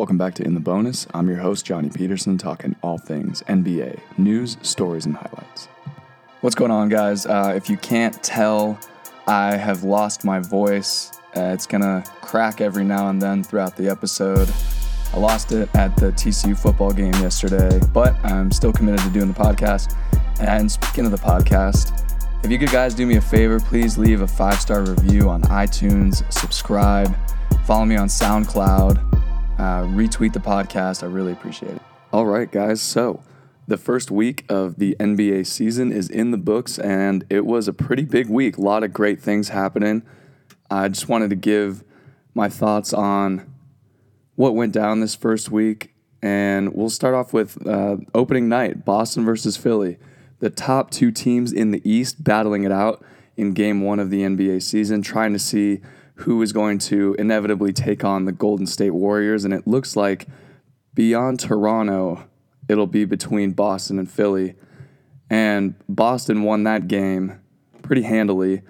Welcome back to In the Bonus. I'm your host, Johnny Peterson, talking all things NBA, news, stories, and highlights. What's going on, guys? If you can't tell, I have lost my voice. It's going to crack every now and then throughout the episode. I lost it at the TCU football game yesterday, but I'm still committed to doing the podcast. And speaking of the podcast, if you could guys do me a favor, please leave a 5-star review on iTunes, subscribe, follow me on SoundCloud. Retweet the podcast. I really appreciate it. All right, guys. So the first week of the NBA season is in the books, and it was a pretty big week. A lot of great things happening. I just wanted to give my thoughts on what went down this first week, and we'll start off with opening night, Boston versus Philly. The top two teams in the East battling it out in Game 1 of the NBA season, trying to see who is going to inevitably take on the Golden State Warriors. And it looks like beyond Toronto, it'll be between Boston and Philly. And Boston won that game pretty handily,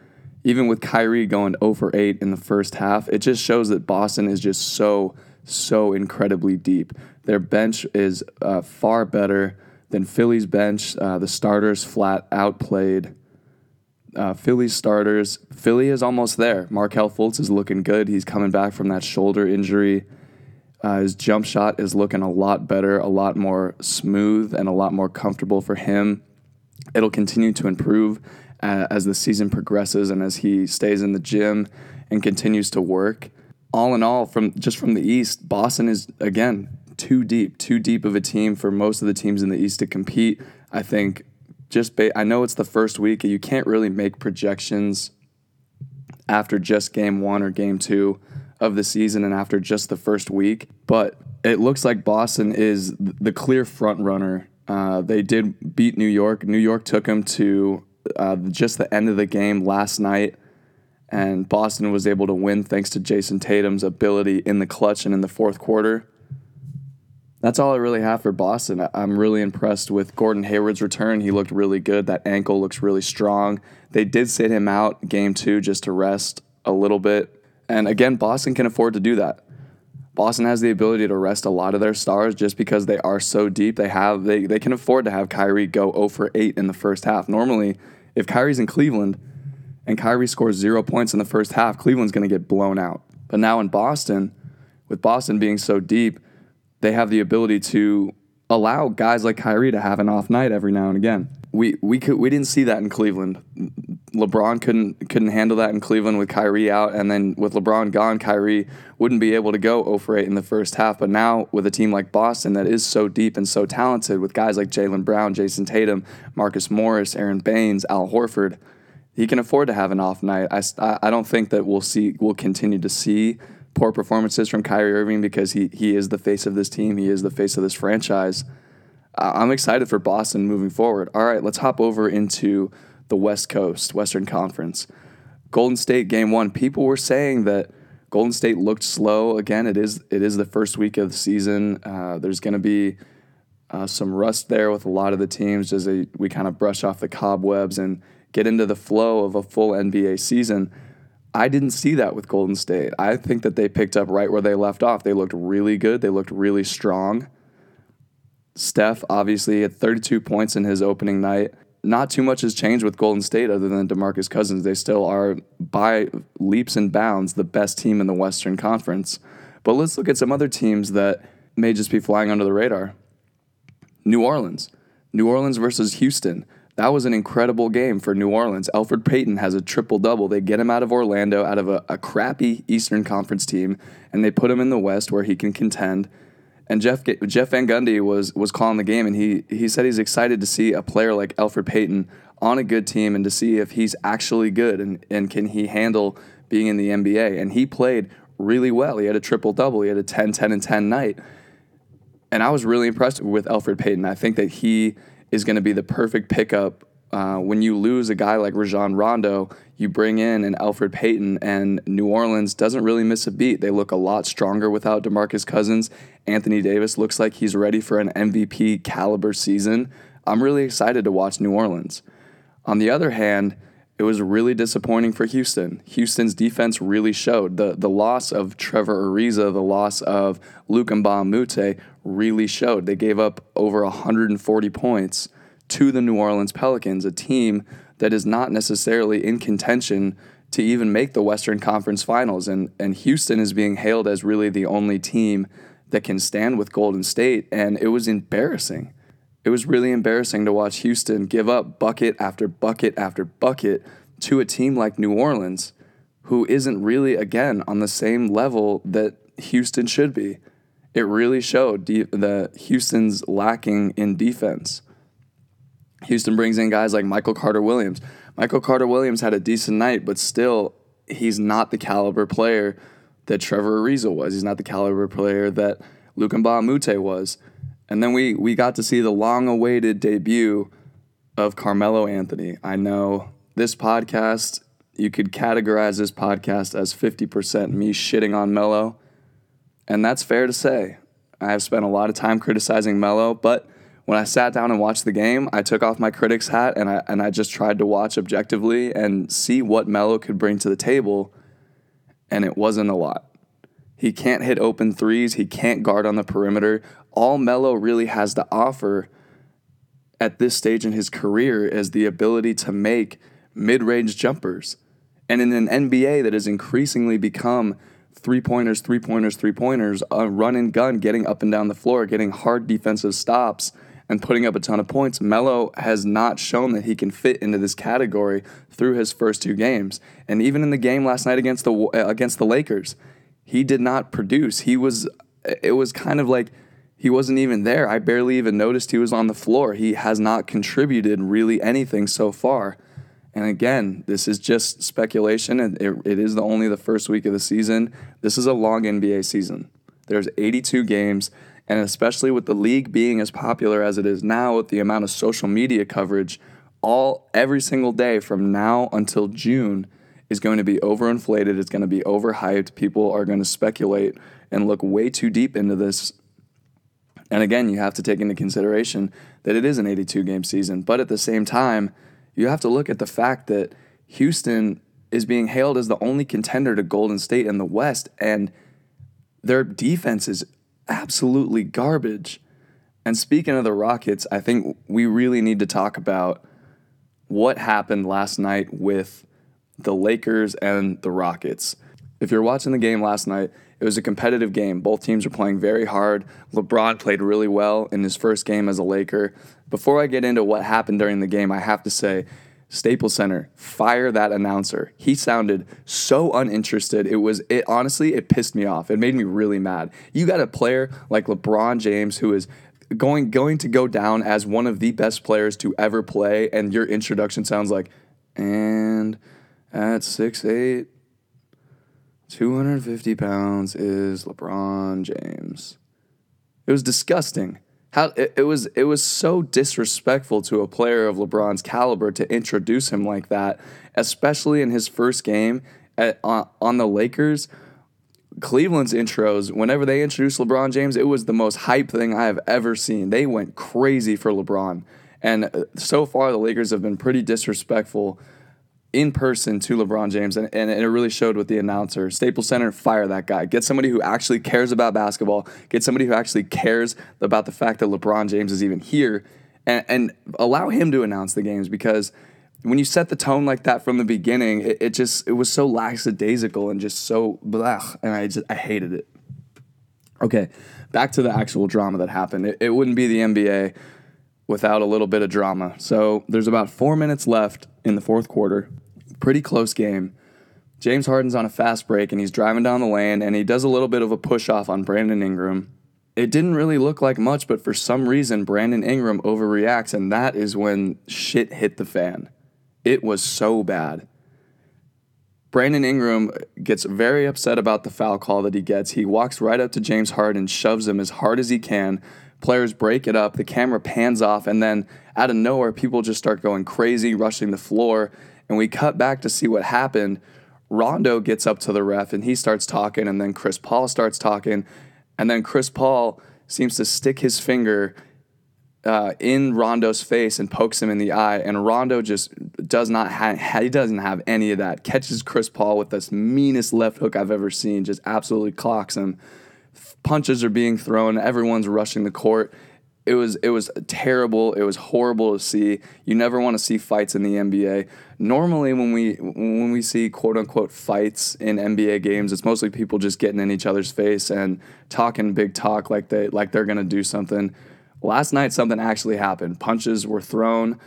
even with Kyrie going 0 for 8 in the first half. It just shows that Boston is just so incredibly deep. Their bench is far better than Philly's bench. The starters flat outplayed Philly's starters. Philly is almost there. Markelle Fultz is looking good. He's coming back from that shoulder injury. His jump shot is looking a lot better, a lot more smooth, and a lot more comfortable for him. It'll continue to improve as the season progresses and as he stays in the gym and continues to work. All in all, from the East, Boston is, again, too deep of a team for most of the teams in the East to compete. I think I know it's the first week. You can't really make projections after just Game 1 or Game 2 of the season and after just the first week. But it looks like Boston is the clear front runner. They did beat New York. New York took them to just the end of the game last night. And Boston was able to win thanks to Jason Tatum's ability in the clutch and in the fourth quarter. That's all I really have for Boston. I'm really impressed with Gordon Hayward's return. He looked really good. That ankle looks really strong. They did sit him out Game 2 just to rest a little bit. And again, Boston can afford to do that. Boston has the ability to rest a lot of their stars just because they are so deep. They can afford to have Kyrie go 0 for 8 in the first half. Normally, if Kyrie's in Cleveland and Kyrie scores 0 points in the first half, Cleveland's going to get blown out. But now in Boston, with Boston being so deep, they have the ability to allow guys like Kyrie to have an off night every now and again. We didn't see that in Cleveland. LeBron couldn't handle that in Cleveland with Kyrie out, and then with LeBron gone, Kyrie wouldn't be able to go 0 for 8 in the first half. But now with a team like Boston that is so deep and so talented with guys like Jaylen Brown, Jason Tatum, Marcus Morris, Aaron Baines, Al Horford, he can afford to have an off night. I don't think that we'll continue to see poor performances from Kyrie Irving because he is the face of this team. He is the face of this franchise. I'm excited for Boston moving forward. All right, let's hop over into the West Coast, Western Conference. Golden State Game 1. People were saying that Golden State looked slow. Again, it is the first week of the season. There's going to be some rust there with a lot of the teams as we kind of brush off the cobwebs and get into the flow of a full NBA season. I didn't see that with Golden State. I think that they picked up right where they left off. They looked really good. They looked really strong. Steph obviously had 32 points in his opening night. Not too much has changed with Golden State other than DeMarcus Cousins. They still are, by leaps and bounds, the best team in the Western Conference. But let's look at some other teams that may just be flying under the radar. New Orleans. New Orleans versus Houston. That was an incredible game for New Orleans. Elfrid Payton has a triple-double. They get him out of Orlando, out of a crappy Eastern Conference team, and they put him in the West where he can contend. And Jeff Van Gundy was calling the game, and he said he's excited to see a player like Elfrid Payton on a good team and to see if he's actually good and can he handle being in the NBA. And he played really well. He had a triple-double. He had a 10, 10, and 10 night. And I was really impressed with Elfrid Payton. I think that he is going to be the perfect pickup. When you lose a guy like Rajon Rondo, you bring in an Elfrid Payton, and New Orleans doesn't really miss a beat. They look a lot stronger without DeMarcus Cousins. Anthony Davis looks like he's ready for an MVP caliber season. I'm really excited to watch New Orleans. On the other hand, It was really disappointing for Houston. Houston's defense really showed. The loss of Trevor Ariza, the loss of Luc Mbah a Moute really showed. They gave up over 140 points to the New Orleans Pelicans, a team that is not necessarily in contention to even make the Western Conference Finals. And Houston is being hailed as really the only team that can stand with Golden State, and it was embarrassing. It was really embarrassing to watch Houston give up bucket after bucket after bucket to a team like New Orleans, who isn't really, again, on the same level that Houston should be. It really showed the Houston's lacking in defense. Houston brings in guys like Michael Carter-Williams. Michael Carter-Williams had a decent night, but still, he's not the caliber player that Trevor Ariza was. He's not the caliber player that Luc Mbah a Moute was. And then we got to see the long-awaited debut of Carmelo Anthony. I know this podcast, you could categorize this podcast as 50% me shitting on Melo, and that's fair to say. I have spent a lot of time criticizing Melo, but when I sat down and watched the game, I took off my critic's hat and I just tried to watch objectively and see what Melo could bring to the table, and it wasn't a lot. He can't hit open threes. He can't guard on the perimeter. All Melo really has to offer at this stage in his career is the ability to make mid-range jumpers. And in an NBA that has increasingly become three-pointers, a run and gun, getting up and down the floor, getting hard defensive stops, and putting up a ton of points, Melo has not shown that he can fit into this category through his first two games. And even in the game last night against the Lakers, he did not produce. It was kind of like he wasn't even there. I barely even noticed he was on the floor. He has not contributed really anything so far. And again, this is just speculation, and it is only the first week of the season. This is a long NBA season. There's 82 games, and especially with the league being as popular as it is now, with the amount of social media coverage, every single day from now until June is going to be overinflated. It's going to be overhyped. People are going to speculate and look way too deep into this. And again, you have to take into consideration that it is an 82-game season. But at the same time, you have to look at the fact that Houston is being hailed as the only contender to Golden State in the West, and their defense is absolutely garbage. And speaking of the Rockets, I think we really need to talk about what happened last night with the Lakers and the Rockets. If you're watching the game last night, it was a competitive game. Both teams were playing very hard. LeBron played really well in his first game as a Laker. Before I get into what happened during the game, I have to say, Staples Center, fire that announcer. He sounded so uninterested. It honestly pissed me off. It made me really mad. You got a player like LeBron James who is going to go down as one of the best players to ever play, and your introduction sounds like, and at 6'8", 250 pounds is LeBron James. It was disgusting. It was so disrespectful to a player of LeBron's caliber to introduce him like that, especially in his first game on the Lakers. Cleveland's intros, whenever they introduced LeBron James, it was the most hype thing I have ever seen. They went crazy for LeBron. And so far, the Lakers have been pretty disrespectful in person to LeBron James, and it really showed with the announcer. Staples Center, fire that guy. Get somebody who actually cares about basketball. Get somebody who actually cares about the fact that LeBron James is even here, and allow him to announce the games, because when you set the tone like that from the beginning, it was so lackadaisical and just so blah, and I hated it. Okay, back to the actual drama that happened. It wouldn't be the NBA without a little bit of drama. So there's about 4 minutes left in the fourth quarter. Pretty close game. James Harden's on a fast break, and he's driving down the lane, and he does a little bit of a push-off on Brandon Ingram. It didn't really look like much, but for some reason, Brandon Ingram overreacts, and that is when shit hit the fan. It was so bad. Brandon Ingram gets very upset about the foul call that he gets. He walks right up to James Harden, shoves him as hard as he can. Players break it up. The camera pans off, and then out of nowhere, people just start going crazy, rushing the floor. And we cut back to see what happened. Rondo gets up to the ref, and he starts talking, and then Chris Paul starts talking. And then Chris Paul seems to stick his finger in Rondo's face and pokes him in the eye. And Rondo just doesn't have any of that. Catches Chris Paul with this meanest left hook I've ever seen, just absolutely clocks him. Punches are being thrown. Everyone's rushing the court. It was terrible. It was horrible to see. You never want to see fights in the NBA. Normally, when we see quote unquote fights in NBA games, it's mostly people just getting in each other's face and talking big talk like they're gonna do something. Last night, something actually happened. Punches were thrown.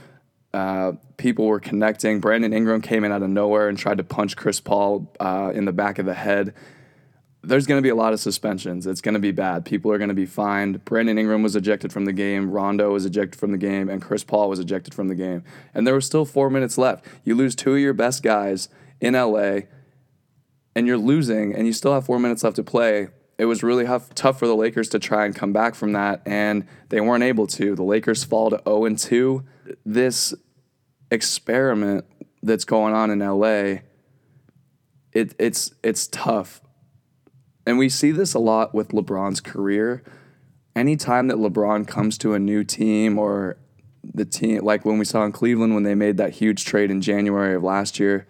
People were connecting. Brandon Ingram came in out of nowhere and tried to punch Chris Paul in the back of the head. There's going to be a lot of suspensions. It's going to be bad. People are going to be fined. Brandon Ingram was ejected from the game. Rondo was ejected from the game. And Chris Paul was ejected from the game. And there was still 4 minutes left. You lose two of your best guys in L.A., and you're losing, and you still have 4 minutes left to play. It was really tough for the Lakers to try and come back from that, and they weren't able to. The Lakers fall to 0-2. This experiment that's going on in L.A., it's tough. And we see this a lot with LeBron's career. Anytime that LeBron comes to a new team or the team, like when we saw in Cleveland when they made that huge trade in January of last year,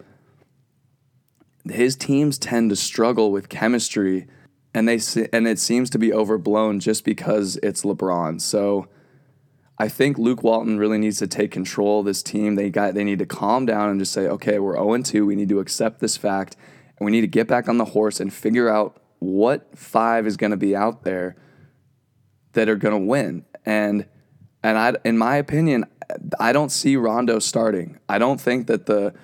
his teams tend to struggle with chemistry, and it seems to be overblown just because it's LeBron. So I think Luke Walton really needs to take control of this team. They need to calm down and just say, okay, we're 0-2. We need to accept this fact, and we need to get back on the horse and figure out what five is going to be out there that are going to win. And I, in my opinion, I don't see Rondo starting. I don't think that the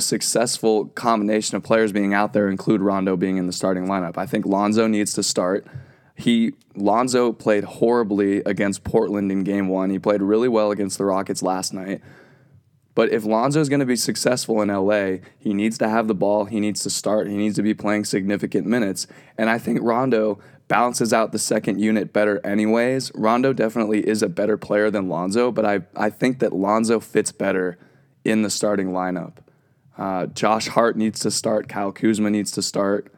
successful combination of players being out there include Rondo being in the starting lineup. I think Lonzo needs to start. Lonzo played horribly against Portland in game one. He played really well against the Rockets last night. But if Lonzo is going to be successful in LA, he needs to have the ball, he needs to start, he needs to be playing significant minutes. And I think Rondo balances out the second unit better anyways. Rondo definitely is a better player than Lonzo, but I think that Lonzo fits better in the starting lineup. Josh Hart needs to start, Kyle Kuzma needs to start.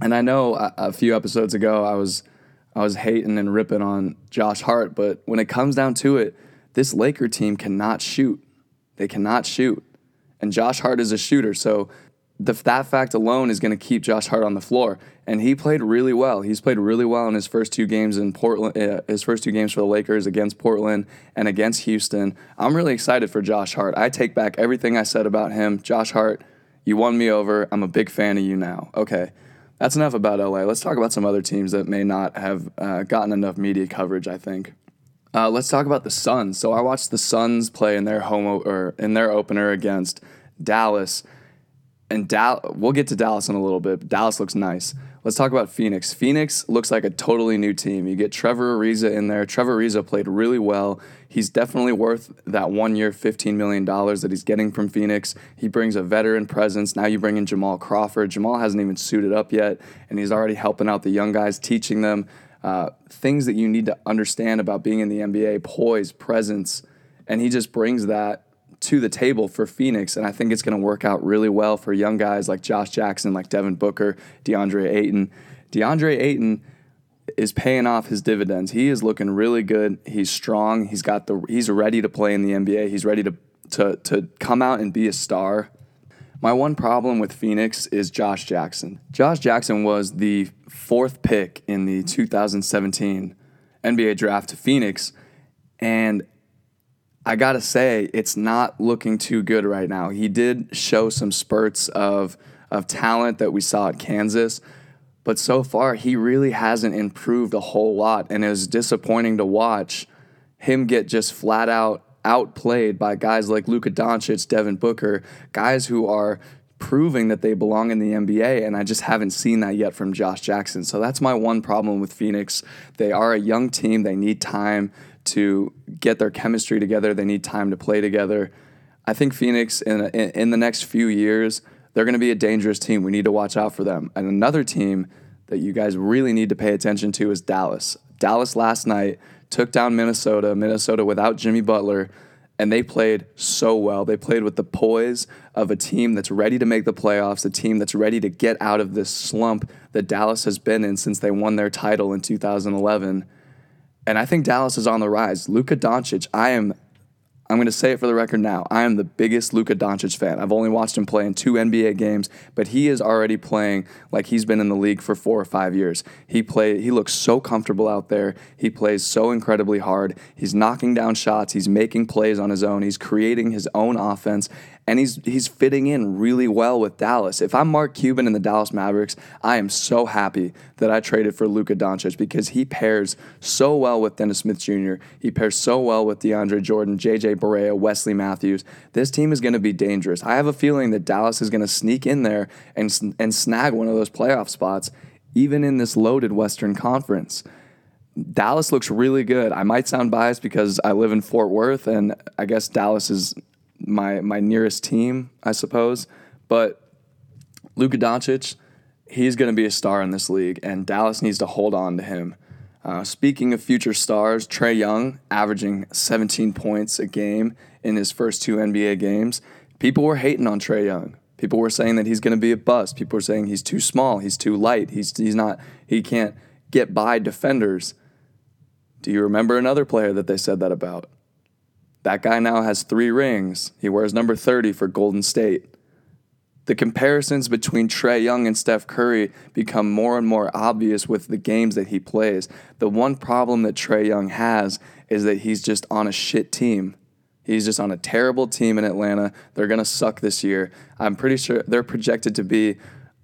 And I know a few episodes ago I was hating and ripping on Josh Hart, but when it comes down to it, this Laker team cannot shoot. They cannot shoot. And Josh Hart is a shooter, so that fact alone is going to keep Josh Hart on the floor. And he played really well. He's played really well in his first two games in Portland, his first two games for the Lakers, against Portland and against Houston. I'm really excited for Josh Hart. I take back everything I said about him. Josh Hart, you won me over. I'm a big fan of you now. Okay, that's enough about LA. Let's talk about some other teams that may not have gotten enough media coverage, I think. Let's talk about the Suns. So I watched the Suns play in their opener against Dallas, and we'll get to Dallas in a little bit. But Dallas looks nice. Let's talk about Phoenix. Phoenix looks like a totally new team. You get Trevor Ariza in there. Trevor Ariza played really well. He's definitely worth that 1 year, $15 million that he's getting from Phoenix. He brings a veteran presence. Now you bring in Jamal Crawford. Jamal hasn't even suited up yet, and he's already helping out the young guys, teaching them things that you need to understand about being in the NBA, poise, presence, and he just brings that to the table for Phoenix, and I think it's going to work out really well for young guys like Josh Jackson, like Devin Booker, DeAndre Ayton. DeAndre Ayton is paying off his dividends. He is looking really good. He's strong. He's ready to play in the NBA. He's ready to come out and be a star. My one problem with Phoenix is Josh Jackson. Josh Jackson was the fourth pick in the 2017 NBA draft to Phoenix, and I gotta say, it's not looking too good right now. He did show some spurts of talent that we saw at Kansas, but so far he really hasn't improved a whole lot, and it was disappointing to watch him get just flat out outplayed by guys like Luka Doncic, Devin Booker, guys who are proving that they belong in the NBA, and I just haven't seen that yet from Josh Jackson. So that's my one problem with Phoenix. They are a young team. They need time to get their chemistry together. They need time to play together. I think Phoenix, in the next few years, they're going to be a dangerous team. We need to watch out for them. And another team that you guys really need to pay attention to is Dallas. Dallas last night took down Minnesota. Minnesota without Jimmy Butler, and they played so well. They played with the poise of a team that's ready to make the playoffs, a team that's ready to get out of this slump that Dallas has been in since they won their title in 2011. And I think Dallas is on the rise. Luka Doncic, I'm going to say it for the record now. I am the biggest Luka Doncic fan. I've only watched him play in 2 NBA games, but he is already playing like he's been in the league for 4 or 5 years. He looks so comfortable out there. He plays so incredibly hard. He's knocking down shots. He's making plays on his own. He's creating his own offense. And he's fitting in really well with Dallas. If I'm Mark Cuban in the Dallas Mavericks, I am so happy that I traded for Luka Doncic because he pairs so well with Dennis Smith Jr. He pairs so well with DeAndre Jordan, J.J. Barea, Wesley Matthews. This team is going to be dangerous. I have a feeling that Dallas is going to sneak in there and snag one of those playoff spots, even in this loaded Western Conference. Dallas looks really good. I might sound biased because I live in Fort Worth, and I guess Dallas is my nearest team, I suppose. But Luka Doncic, he's going to be a star in this league, and Dallas needs to hold on to him. Speaking of future stars, Trae Young, averaging 17 points a game in his first 2 NBA games. People were hating on Trae Young. People were saying that he's going to be a bust. People were saying he's too small, he's too light, he can't get by defenders. Do you remember another player that they said that about? That guy now has 3 rings. He wears number 30 for Golden State. The comparisons between Trae Young and Steph Curry become more and more obvious with the games that he plays. The one problem that Trae Young has is that he's just on a shit team. He's just on a terrible team in Atlanta. They're going to suck this year. I'm pretty sure they're projected to be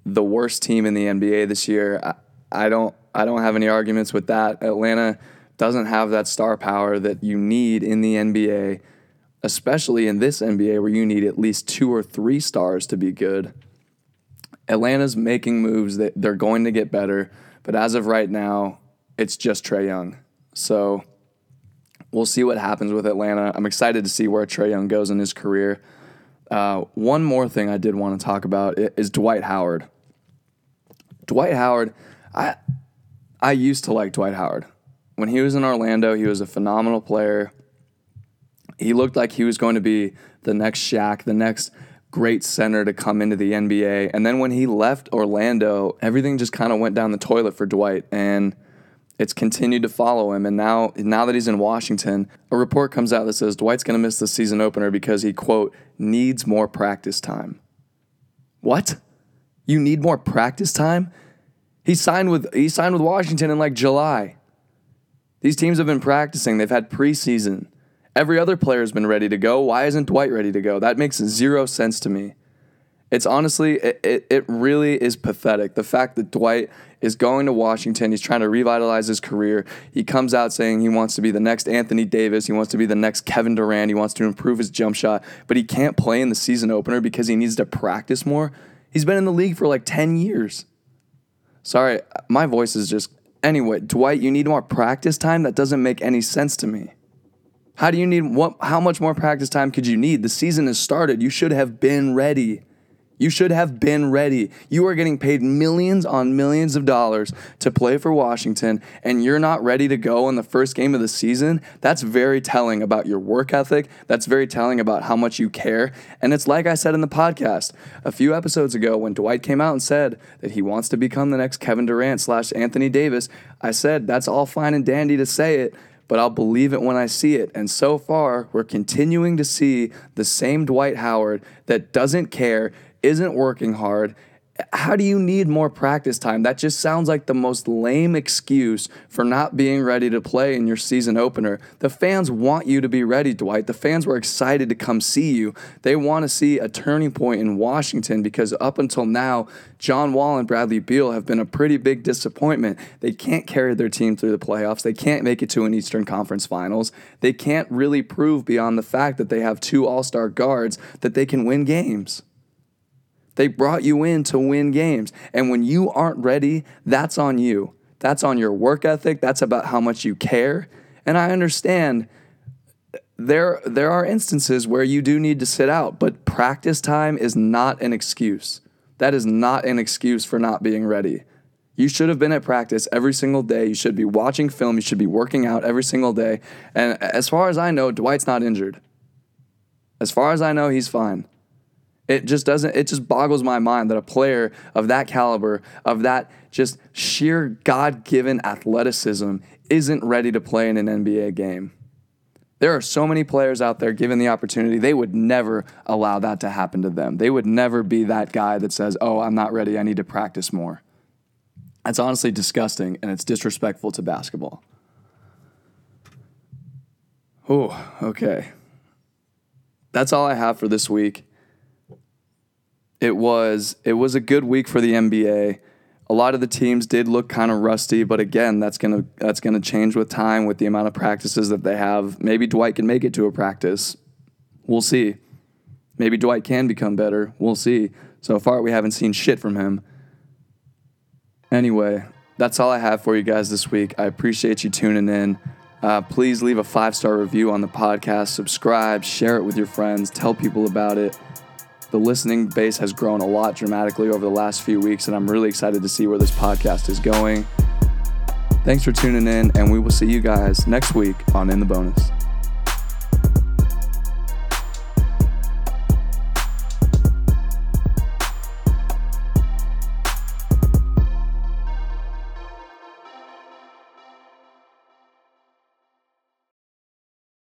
the worst team in the NBA this year. I don't have any arguments with that. Atlanta doesn't have that star power that you need in the NBA, especially in this NBA where you need at least 2 or 3 stars to be good. Atlanta's making moves. They're going to get better, but as of right now, it's just Trae Young. So we'll see what happens with Atlanta. I'm excited to see where Trae Young goes in his career. One more thing I did want to talk about is Dwight Howard. Dwight Howard, I used to like Dwight Howard. When he was in Orlando, he was a phenomenal player. He looked like he was going to be the next Shaq, the next great center to come into the NBA. And then when he left Orlando, everything just kind of went down the toilet for Dwight, and it's continued to follow him. And now that he's in Washington, a report comes out that says Dwight's going to miss the season opener because he, quote, needs more practice time. What? You need more practice time? He signed with Washington in like July. These teams have been practicing. They've had preseason. Every other player has been ready to go. Why isn't Dwight ready to go? That makes zero sense to me. It's honestly, it really is pathetic. The fact that Dwight is going to Washington, he's trying to revitalize his career. He comes out saying he wants to be the next Anthony Davis. He wants to be the next Kevin Durant. He wants to improve his jump shot, but he can't play in the season opener because he needs to practice more. He's been in the league for like 10 years. Sorry, my voice is just... Anyway, Dwight, you need more practice time? That doesn't make any sense to me. How do you need what? How much more practice time could you need? The season has started. You should have been ready. You should have been ready. You are getting paid millions on millions of dollars to play for Washington, and you're not ready to go in the first game of the season? That's very telling about your work ethic. That's very telling about how much you care. And it's like I said in the podcast a few episodes ago when Dwight came out and said that he wants to become the next Kevin Durant / Anthony Davis, I said that's all fine and dandy to say it, but I'll believe it when I see it. And so far, we're continuing to see the same Dwight Howard that doesn't care, isn't working hard. How do you need more practice time? That just sounds like the most lame excuse for not being ready to play in your season opener. The fans want you to be ready, Dwight. The fans were excited to come see you. They want to see a turning point in Washington because up until now, John Wall and Bradley Beal have been a pretty big disappointment. They can't carry their team through the playoffs. They can't make it to an Eastern Conference Finals. They can't really prove beyond the fact that they have 2 all-star guards that they can win games. They brought you in to win games. And when you aren't ready, that's on you. That's on your work ethic. That's about how much you care. And I understand there are instances where you do need to sit out, but practice time is not an excuse. That is not an excuse for not being ready. You should have been at practice every single day. You should be watching film. You should be working out every single day. And as far as I know, Dwight's not injured. As far as I know, he's fine. It just boggles my mind that a player of that caliber, of that just sheer God-given athleticism, isn't ready to play in an NBA game. There are so many players out there given the opportunity, they would never allow that to happen to them. They would never be that guy that says, oh, I'm not ready, I need to practice more. That's honestly disgusting, and it's disrespectful to basketball. Oh, okay. That's all I have for this week. It was a good week for the NBA. A lot of the teams did look kind of rusty, but again, that's gonna change with time, with the amount of practices that they have. Maybe Dwight can make it to a practice. We'll see. Maybe Dwight can become better. We'll see. So far, we haven't seen shit from him. Anyway, that's all I have for you guys this week. I appreciate you tuning in. Please leave a 5-star review on the podcast. Subscribe, share it with your friends, tell people about it. The listening base has grown a lot dramatically over the last few weeks, and I'm really excited to see where this podcast is going. Thanks for tuning in, and we will see you guys next week on In the Bonus.